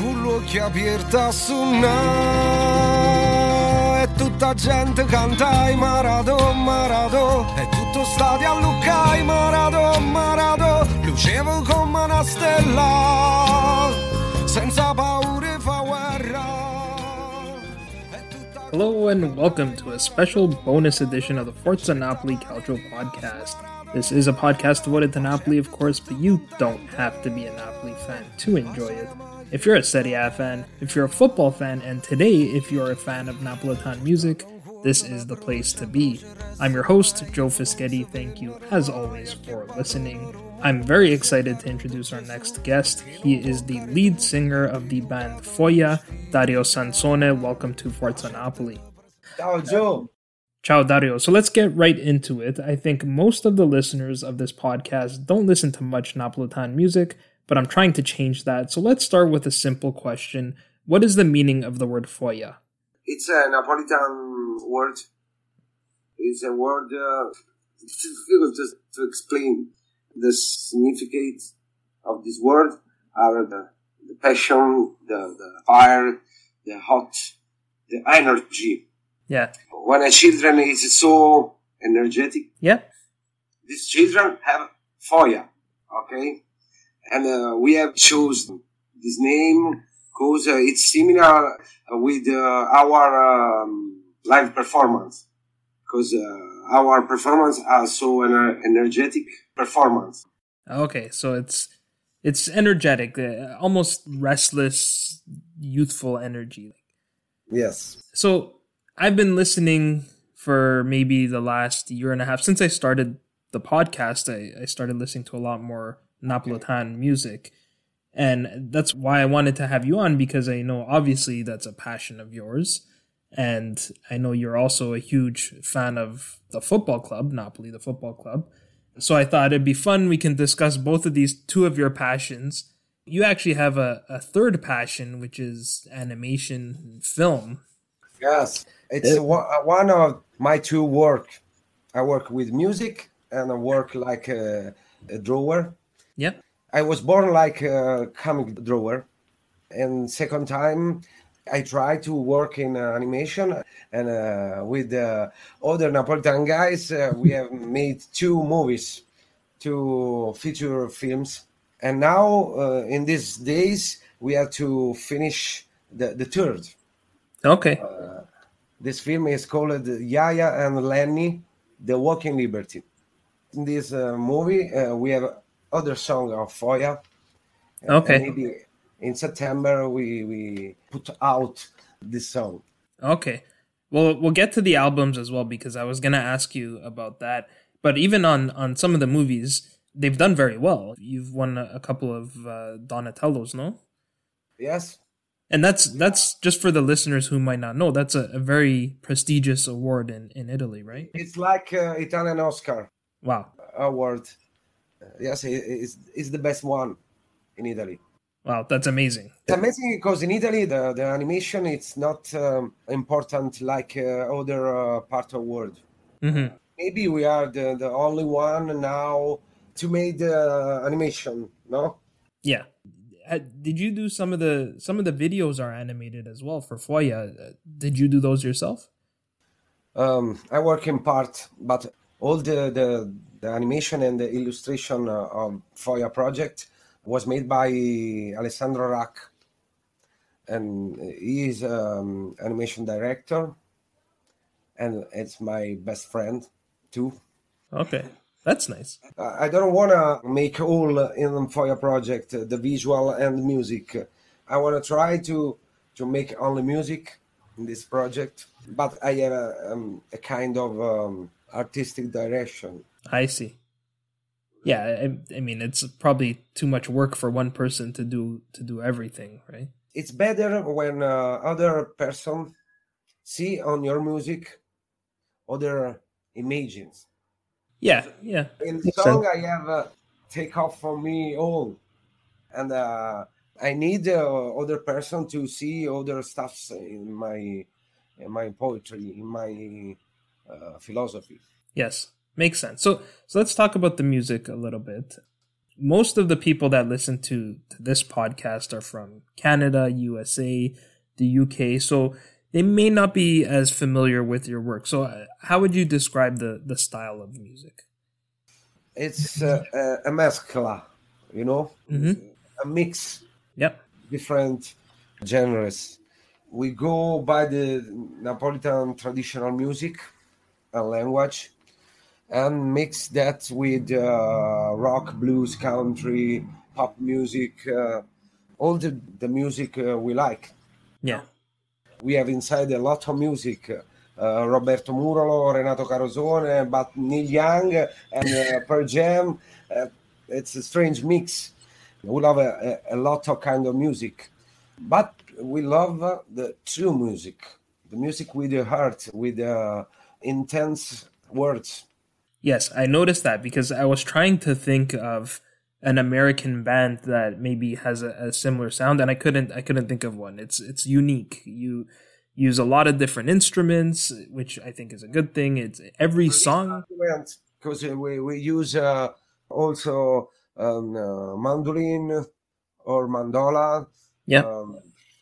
Con l'occhio aperta su me, e tutta gente cantai Maradona, Maradona, e tutto stadio a Lucca, Maradona, Maradona, lucevo come una stella, senza paure fa guerra. Hello and welcome to a special bonus edition of the Forza Napoli Calcio Podcast. This is a podcast devoted to Napoli, of course, but you don't have to be a Napoli fan to enjoy it. If you're a Serie A fan, if you're a football fan, and today if you're a fan of Neapolitan music, this is the place to be. I'm your host, Joe Fischetti. Thank you, as always, for listening. I'm very excited to introduce our next guest. He is the lead singer of the band Foja, Dario Sansone. Welcome to Forza Napoli. Ciao, Joe. Ciao, Dario. So let's get right into it. I think most of the listeners of this podcast don't listen to much Neapolitan music, but I'm trying to change that. So let's start with a simple question. What is the meaning of the word foja? It's a Neapolitan word. It's a word, it's difficult just to explain. The significance of this word are the passion, the fire, the hot, the energy. Yeah. When a children is so energetic, yeah, these children have foja, okay? And we have chosen this name because it's similar with our live performance. Because our performance are so energetic performance. Okay, so it's energetic, almost restless, youthful energy. Yes. So I've been listening for maybe the last year and a half. Since I started the podcast, I started listening to a lot more Neapolitan music, and that's why I wanted to have you on, because I know obviously that's a passion of yours, and I know you're also a huge fan of the football club Napoli, the football club. So I thought it'd be fun, we can discuss both of these, two of your passions. You actually have a third passion, which is animation and film. Yes, it's one of my two work. I work with music and I work like a drawer. Yeah, I was born like a comic drawer, and second time I tried to work in animation, and with other Neapolitan guys, we have made two movies, two feature films, and now in these days we have to finish the third. Okay. This film is called Yaya and Lenny, The Walking Liberty. In this movie, we have other song of Foja. Okay. Maybe in September we put out this song. Okay. Well, we'll get to the albums as well, because I was going to ask you about that. But even on some of the movies, they've done very well. You've won a couple of Donatellos, no? Yes. And that's just for the listeners who might not know, that's a very prestigious award in Italy, right? It's like Italian Oscar. Wow. Award. Yes, it's the best one in Italy. Wow, that's amazing. It's amazing because in Italy, the animation, it's not important like other part of the world. Mm-hmm. Maybe we are the only one now to make the animation, no? Yeah. Did you do some of the videos are animated as well for Foja? Did you do those yourself? I work in part, but all the animation and the illustration of Foja project was made by Alessandro Rack, and he is animation director, and it's my best friend too. Okay. That's nice. I don't want to make all in the Foja project, the visual and music. I want to try to make only music in this project, but I have a kind of artistic direction. I see. Yeah, I mean, it's probably too much work for one person to do everything, right? It's better when other person see on your music other images. Yeah. In the song, I have take off from me all, and I need other person to see other stuffs in my poetry, in my philosophy. Yes, makes sense. So let's talk about the music a little bit. Most of the people that listen to this podcast are from Canada, USA, the UK. So they may not be as familiar with your work. So how would you describe the style of music? It's a mescla, you know? Mm-hmm. A mix. Yep. Different genres. We go by the Neapolitan traditional music and language and mix that with rock, blues, country, pop music, all the music we like. Yeah. We have inside a lot of music, Roberto Murolo, Renato Carosone, but Neil Young and Pearl Jam. It's a strange mix. We love a lot of kind of music, but we love the true music, the music with the heart, with intense words. Yes, I noticed that because I was trying to think of an American band that maybe has a similar sound, and I couldn't think of one. It's unique. You use a lot of different instruments, which I think is a good thing. It's every song, because we use also mandolin or mandola, yeah,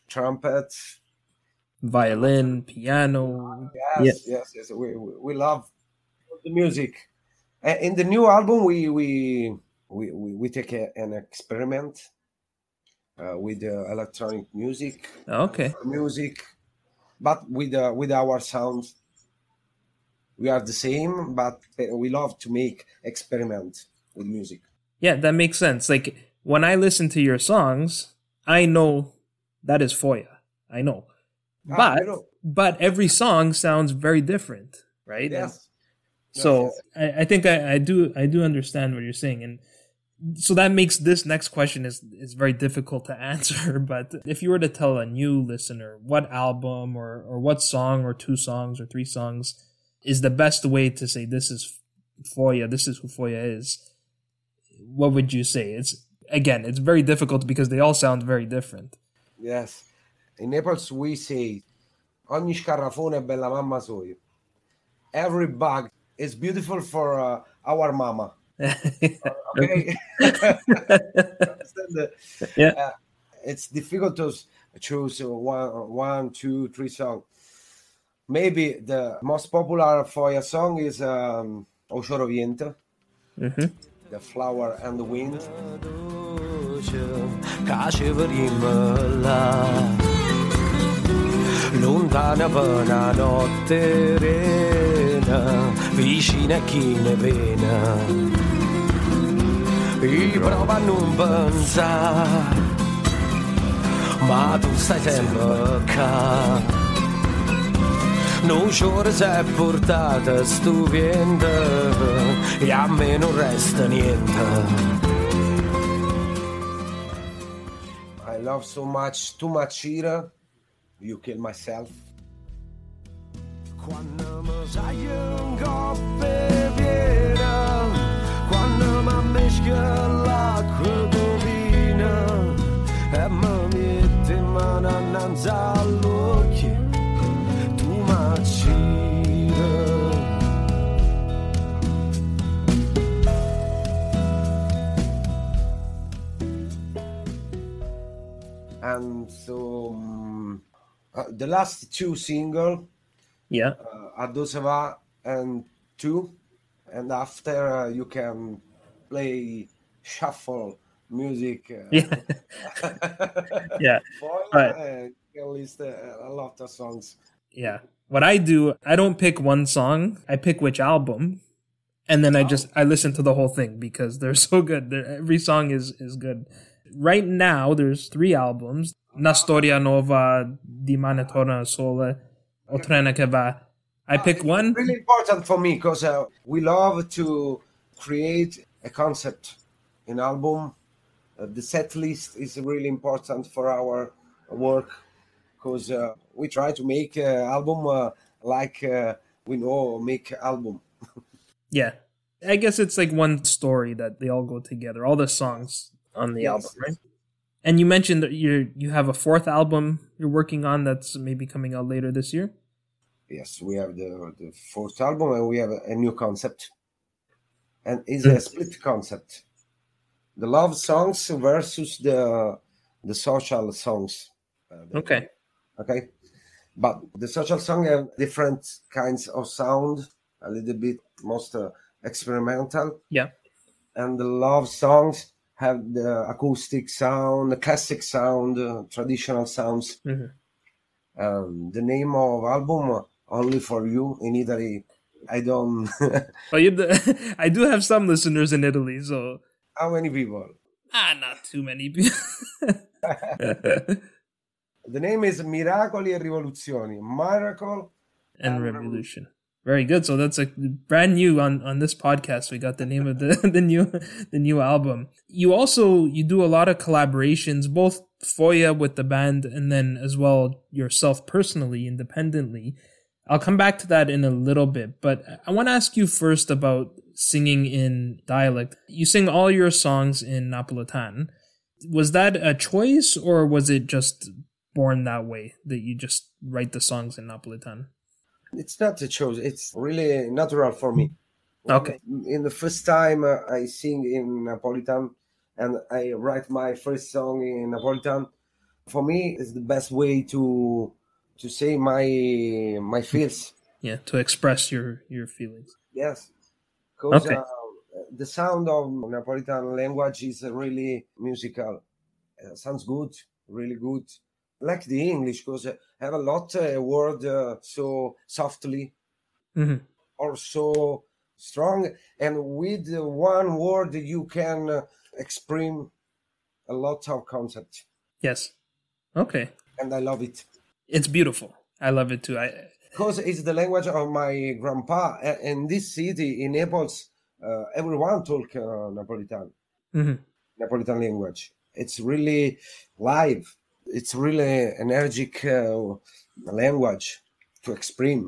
trumpet, violin, piano. Yes. We love the music. In the new album, we take an experiment with electronic music, music, but with our sound. We are the same, but we love to make experiment with music. Yeah, that makes sense. Like when I listen to your songs, I know that is Foja. I know, but every song sounds very different, right? Yes. And so yes. I think I do understand what you're saying, and. So that makes this next question is very difficult to answer, but if you were to tell a new listener what album or what song or two songs or three songs is the best way to say this is Foja, this is who Foja is, what would you say? It's very difficult because they all sound very different. Yes. In Naples we say, ogni scarrafone bella mamma soia. Every bug is beautiful for our mama. Okay. Yeah. It's difficult to choose one, two, three songs. Maybe the most popular Foja song is O Sciore e Viento, The Flower and the Wind. Lontana vana notte reena, vicina a chi ne pena. Prova non pensare, ma tu stai sempre qua. Non sciore sei portata stupenda e a me non resta niente. I love so much, too much here, You Kill Myself. Quando mi sai un coppe piena, quando mi mesca l'acqua bovina, non annanzi all'occhio, tu macina. And so the last two single, Adosava and two, and after you can play shuffle music. Foja, right. You can list a lot of songs. Yeah, what I do, I don't pick one song. I pick which album, and then I listen to the whole thing because they're so good. Every song is good. Right now, there's three albums: Una Storia Nuova, Di Manatona Sole, O Trena Che Va. I pick one. Really important for me because we love to create a concept, an album. The set list is really important for our work because we try to make an album we know make album. Yeah, I guess it's like one story that they all go together. All the songs on the album, right? And you mentioned that you have a fourth album you're working on that's maybe coming out later this year. Yes, we have the fourth album and we have a new concept, and it's a split concept. The love songs versus the social songs. Okay. But the social songs have different kinds of sound, a little bit most experimental. Yeah. And the love songs have the acoustic sound, the classic sound, traditional sounds. Mm-hmm. The name of album, Only For You, in Italy, I don't... Well, I do have some listeners in Italy, so... How many people? Not too many people. The name is Miracoli e Rivoluzioni. Miracle and Revolution. Very good. So that's brand new on this podcast. We got the name of the new album. You do a lot of collaborations, both Foja with the band and then as well yourself personally, independently. I'll come back to that in a little bit, but I want to ask you first about singing in dialect. You sing all your songs in Neapolitan. Was that a choice or was it just born that way, that you just write the songs in Neapolitan? It's not a choice. It's really natural for me. Okay. In the first time I sing in Neapolitan and I write my first song in Neapolitan, for me it's the best way to say my feels. Yeah, to express your feelings. Yes. Because the sound of Neapolitan language is really musical. Sounds good, really good. Like the English, because I have a lot of words so softly or so strong. And with one word, you can express a lot of concept. Yes. Okay. And I love it. It's beautiful. I love it too. Because it's the language of my grandpa. In this city, in Naples, everyone talks Neapolitan language. It's really live. It's really energetic language to express.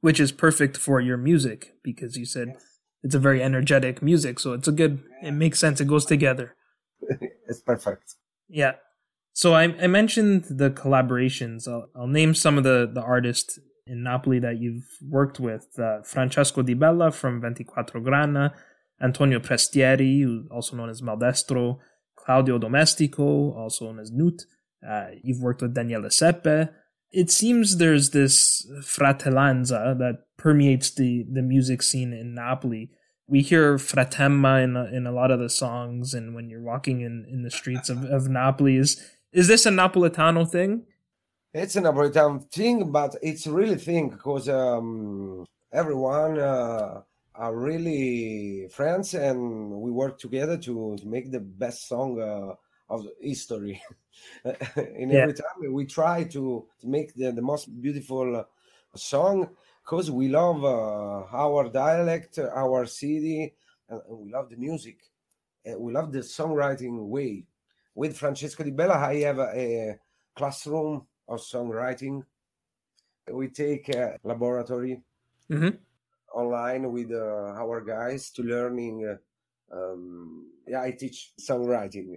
Which is perfect for your music, because you said it's a very energetic music, so it's it makes sense, it goes together. It's perfect. Yeah. So I mentioned the collaborations. I'll name some of the artists in Napoli that you've worked with. Francesco Di Bella from Ventiquattro Grana, Antonio Prestieri, who's also known as Maldestro, Claudio Domestico, also known as Nut. You've worked with Daniele Seppe. It seems there's this fratellanza that permeates the music scene in Napoli. We hear fratemma in a lot of the songs and when you're walking in the streets of Napoli. Is this a Napolitano thing? It's a Napolitano thing, but it's really thing because everyone are really friends and we work together to make the best song of history. Every time we try to make the most beautiful song because we love our dialect, our city, and we love the music. We love the songwriting way. With Francesco Di Bella, I have a classroom of songwriting. We take a laboratory online with our guys to learning. I teach songwriting.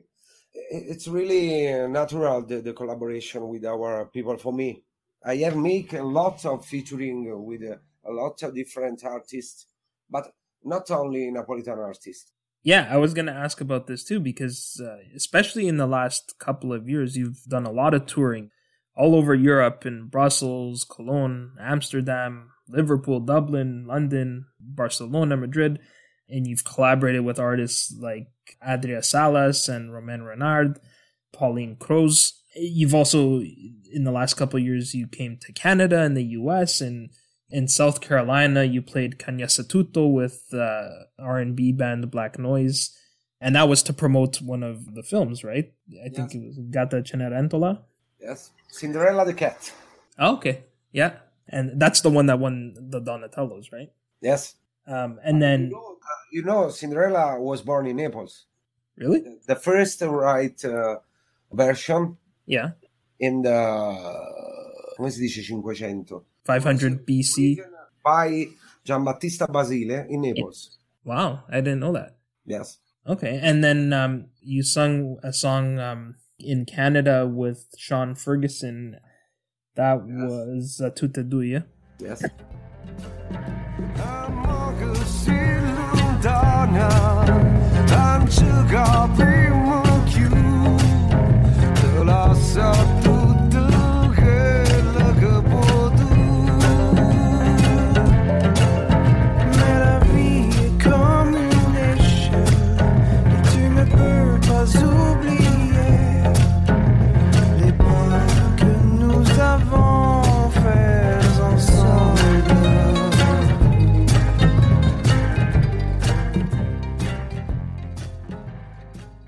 it's really natural, the collaboration with our people. For me, I have make a lot of featuring with a lot of different artists, but not only Neapolitan artists. Yeah, I was going to ask about this too, because especially in the last couple of years, you've done a lot of touring all over Europe, in Brussels, Cologne, Amsterdam, Liverpool, Dublin, London, Barcelona, Madrid, and you've collaborated with artists like Adria Salas and Romain Renard, Pauline Kroos. You've also, in the last couple of years, you came to Canada and the US, and in South Carolina, you played Cagnasatuto with R&B band Black Noise, and that was to promote one of the films, right? I think it was Gatta Cenerentola? Yes, Cinderella the Cat. Oh, okay, yeah. And that's the one that won the Donatellos, right? Yes. And then... You know, Cinderella was born in Naples. Really? The first version. Yeah. In the... Come si dice 500? 500 BC. By Giambattista Basile in Naples. Wow, I didn't know that. Yes. Okay, and then you sung a song in Canada with Sean Ferguson. That was Tutte Due. Yes.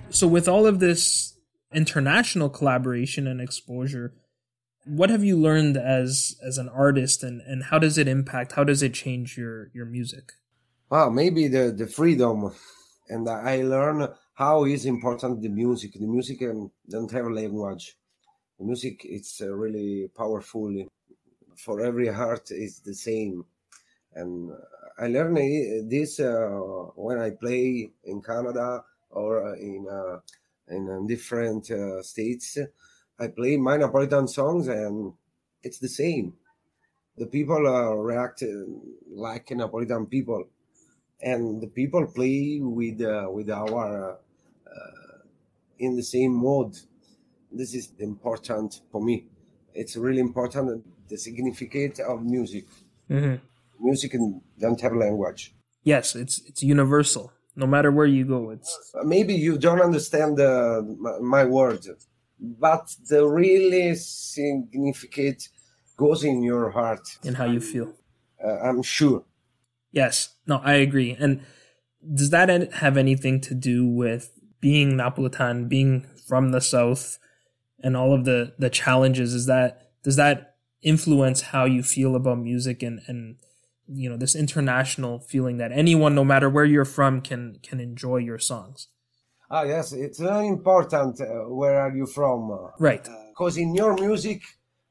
So with all of this international collaboration and exposure, what have you learned as an artist, and how does it impact, how does it change your music? Well, maybe the freedom. And I learn how is important the music. The music don't have language. The music, it's really powerful. For every heart, it's the same. And I learned this when I play in Canada, or in different states. I play my Neapolitan songs and it's the same. The people react like Neapolitan people, and the people play with our in the same mode. This is important for me. It's really important, the significance of music. Mm-hmm. Music doesn't have language. Yes, it's universal. No matter where you go, it's... Maybe you don't understand my words, but the really significant goes in your heart. In how you feel. I'm sure. Yes. No, I agree. And does that have anything to do with being Neapolitan, being from the South, and all of the challenges? Does that influence how you feel about music and you know, this international feeling that anyone, no matter where you're from, can enjoy your songs? Ah, yes, it's very important where are you from. Right. Because in your music,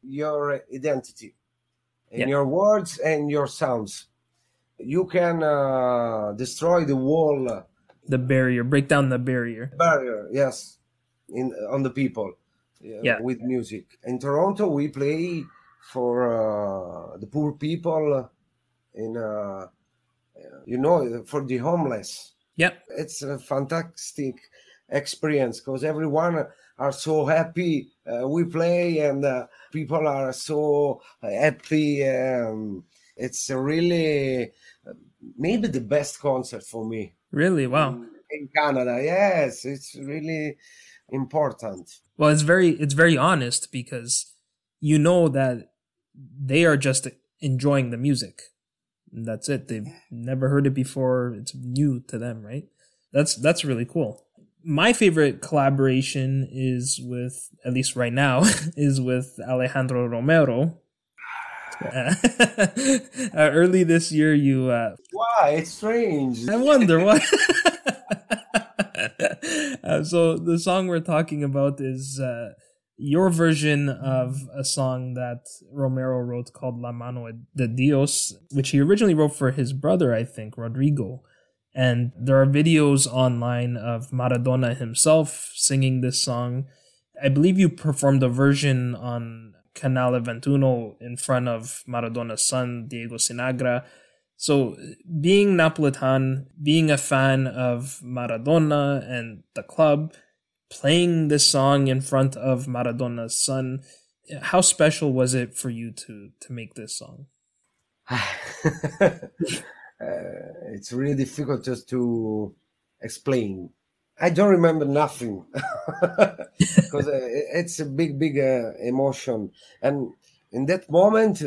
your identity, in your words and your sounds, you can destroy the wall. The barrier, break down the barrier. Barrier, yes, on the people with music. In Toronto, we play for the poor people, for the homeless. Yep. It's a fantastic experience because everyone are so happy. We play and people are so happy. It's really maybe the best concert for me. Really? Wow. In Canada, yes. It's really important. Well, it's very honest because you know that they are just enjoying the music. That's it. They've never heard it before. It's new to them, right? That's really cool. My favorite collaboration is with, at least right now, is with Alejandro Romero. Early this year, you... Wow, it's strange. I wonder why. So the song we're talking about is your version of a song that Romero wrote called La Mano de Dios, which he originally wrote for his brother, I think, Rodrigo. And there are videos online of Maradona himself singing this song. I believe you performed a version on Canale 21 in front of Maradona's son, Diego Sinagra. So being Napolitan, being a fan of Maradona and the club, playing this song in front of Maradona's son, how special was it for you to make this song? It's really difficult just to explain. I don't remember nothing because it's a big emotion. And in that moment,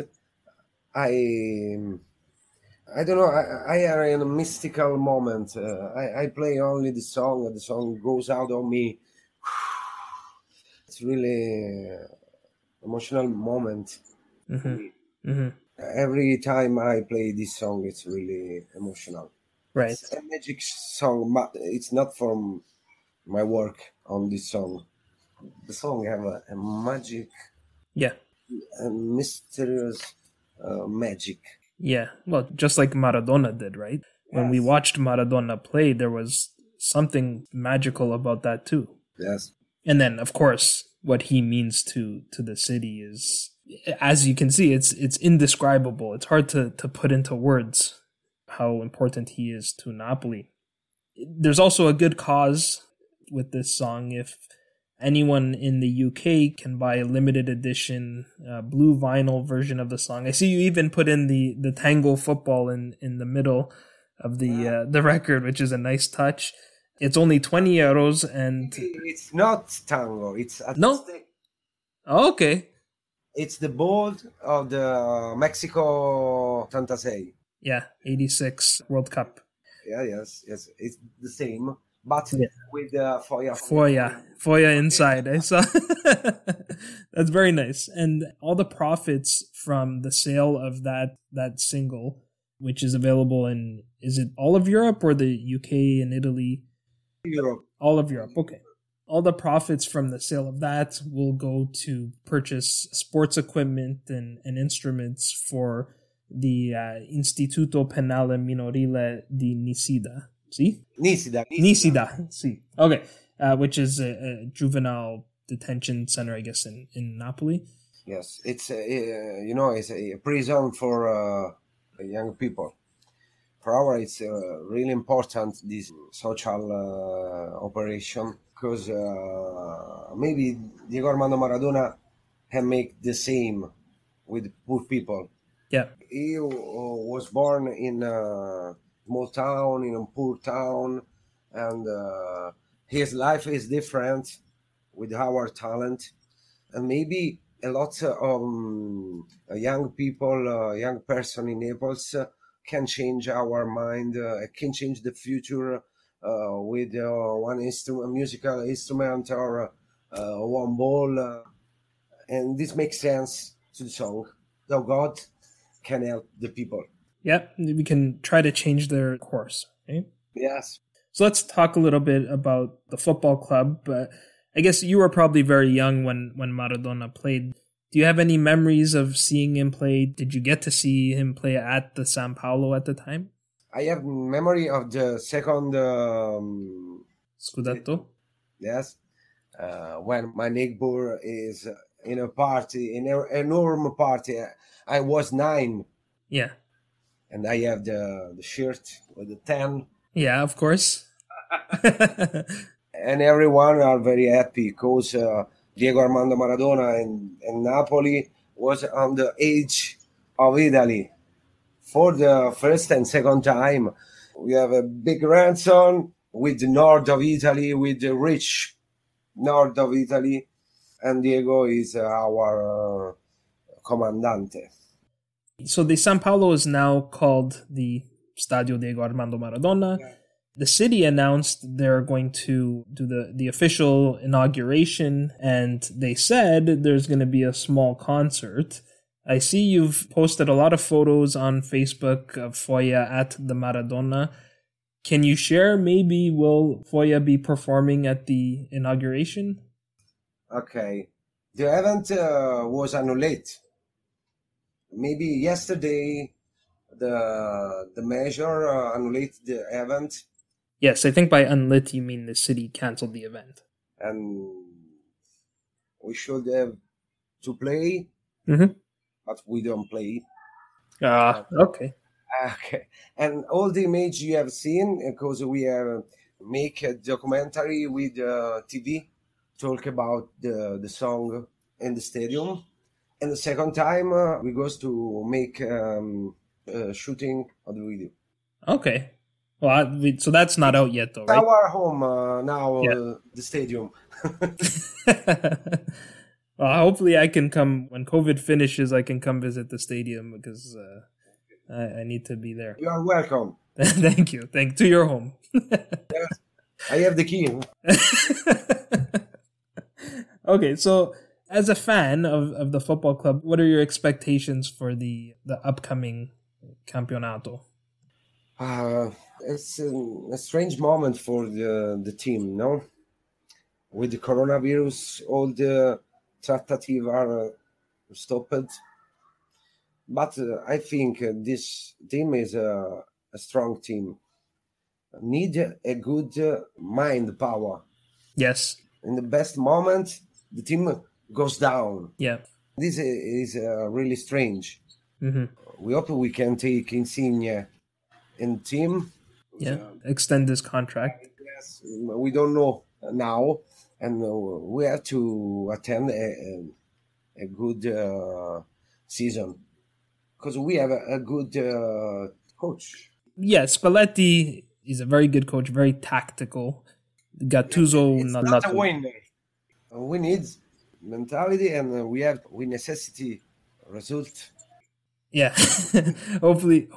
I don't know, I are in a mystical moment. I play only the song, and the song goes out on me. It's really emotional moment. Mm-hmm. Mm-hmm. Every time I play this song, it's really emotional. Right. It's a magic song, but it's not from my work on this song. The song have a magic, a mysterious magic. Yeah, well, just like Maradona did, right? Yes. When we watched Maradona play, there was something magical about that too. Yes. And then, of course, what he means to the city is, as you can see, it's indescribable. It's hard to put into words how important he is to Napoli. There's also a good cause with this song. If anyone in the UK can buy a limited edition blue vinyl version of the song. I see you even put in the tango football in the middle of the record, which is a nice touch. It's only 20 euros and... It's not tango. It's... No? Oh, okay. It's the board of the Mexico 86. Yeah, 86 World Cup. Yeah, yes. It's the same, but with Foja. Foja inside. I saw. That's very nice. And all the profits from the sale of that single, which is available in, is it all of Europe or the UK and Italy? Europe. All of Europe, okay. All the profits from the sale of that will go to purchase sports equipment and instruments for the Istituto Penale Minorile di Nisida. See? Nisida. See. Okay. Which is a juvenile detention center, I guess, in Napoli. Yes. It's it's a prison for young people. For our, it's really important, this social operation, because maybe Diego Armando Maradona can make the same with poor people. Yeah, he was born in a small town, in a poor town, and his life is different with our talent. And maybe a lot of young people, young person in Naples can change our mind, can change the future with one instrument, musical instrument, or one ball. And this makes sense to the song. So God can help the people. Yeah, we can try to change their course. Okay? Yes. So let's talk a little bit about the football club. I guess you were probably very young when Maradona played. Do you have any memories of seeing him play? Did you get to see him play at the San Paolo at the time? I have memory of the second... Scudetto? Yes. When my neighbor is in a party, in an enormous party. I was 9. Yeah. And I have the shirt with the 10. Yeah, of course. And everyone are very happy because Diego Armando Maradona and Napoli was on the edge of Italy. For the first and second time, we have a big ransom with the north of Italy, with the rich north of Italy. And Diego is our comandante. So the San Paolo is now called the Stadio Diego Armando Maradona. Yeah. The city announced they're going to do the official inauguration, and they said there's going to be a small concert. I see you've posted a lot of photos on Facebook of Foja at the Maradona. Can you share, maybe, will Foja be performing at the inauguration? Okay. The event was annulled. Maybe yesterday the measure annulled the event? Yes, I think by unlit you mean the city canceled the event. And we should have to play, but we don't play. Okay. And all the image you have seen, because we have make a documentary with TV, talk about the song in the stadium. And the second time we go to make shooting of the video. Okay. Well, so that's not out yet, though, right? Our home now, yeah. The stadium. Well, hopefully I can come, when COVID finishes, I can come visit the stadium because I need to be there. You are welcome. Thank you. To your home. Yes, I have the key. Okay, so as a fan of the football club, what are your expectations for the upcoming Campionato? It's a strange moment for the team, no? With the coronavirus, all the trattative are stopped. But I think this team is a strong team. Need a good mind power. Yes. In the best moment, the team goes down. Yeah. This is really strange. Mm-hmm. We hope we can take Insigne in team. Yeah, extend this contract. Yes, we don't know now. And we have to attend a good season. Because we have a good coach. Yeah, Spalletti is a very good coach, very tactical. Gattuso, not a winner. We need mentality and we necessity result. Yeah, hopefully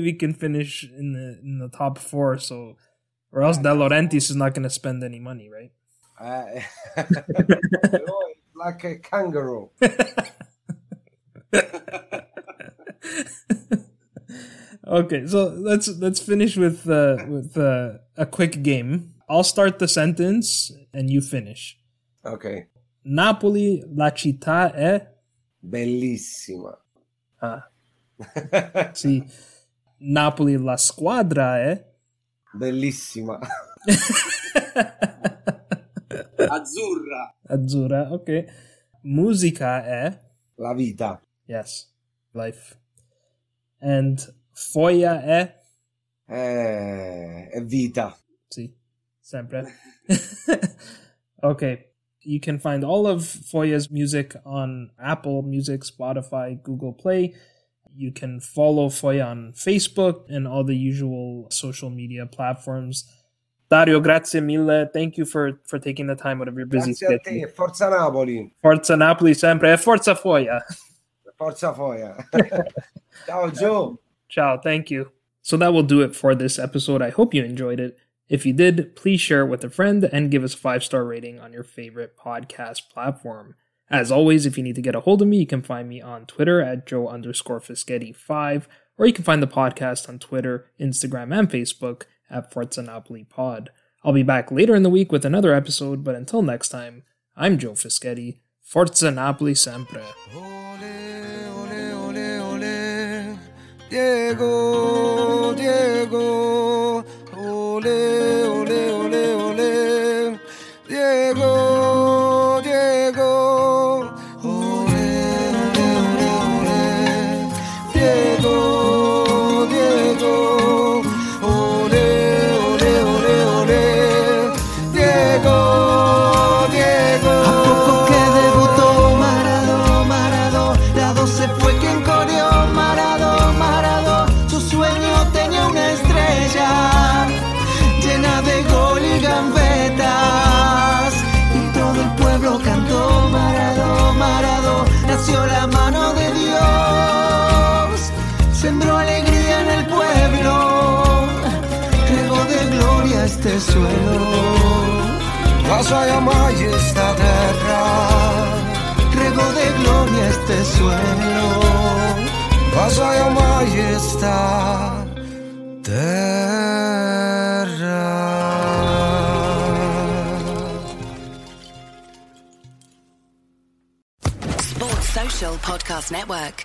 we can finish in the top four. So, or else De Laurentiis is not going to spend any money, right? Like a kangaroo. Okay, so let's finish with a quick game. I'll start the sentence and you finish. Okay. Napoli, la città è bellissima. Ah. Sì. Napoli, la squadra è bellissima. Azzurra, ok. Musica è la vita. Yes, life. And Foja è è vita. Sì, sempre. Okay. You can find all of Foja's music on Apple Music, Spotify, Google Play. You can follow Foja on Facebook and all the usual social media platforms. Dario, grazie mille. Thank you for taking the time out of your busy schedule. Grazie a te. Forza Napoli. Forza Napoli sempre. E Forza Foja. Forza Foja. Ciao, Joe. Ciao. Thank you. So that will do it for this episode. I hope you enjoyed it. If you did, please share it with a friend and give us a 5-star rating on your favorite podcast platform. As always, if you need to get a hold of me, you can find me on Twitter at Joe_Fischetti5, or you can find the podcast on Twitter, Instagram, and Facebook at Forza Napoli Pod. I'll be back later in the week with another episode, but until next time, I'm Joe Fischetti. Forza Napoli sempre. Ole, ole, ole, ole. Diego. Ole, ole, ole, ole, Diego, ole, ole, ole, ole, Diego, ole, ole, ole, ole, Diego. A poco que debutó Maradona, la 12 fue quien corrió Maradona, su sueño tenía una estrella. De gol y gambetas, y todo el pueblo cantó Maradona, nació la mano de Dios, sembró alegría en el pueblo, regó de gloria este suelo, pasa ya esta tierra, regó de gloria este suelo, pasa ya esta Sports Social Podcast Network.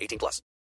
18+.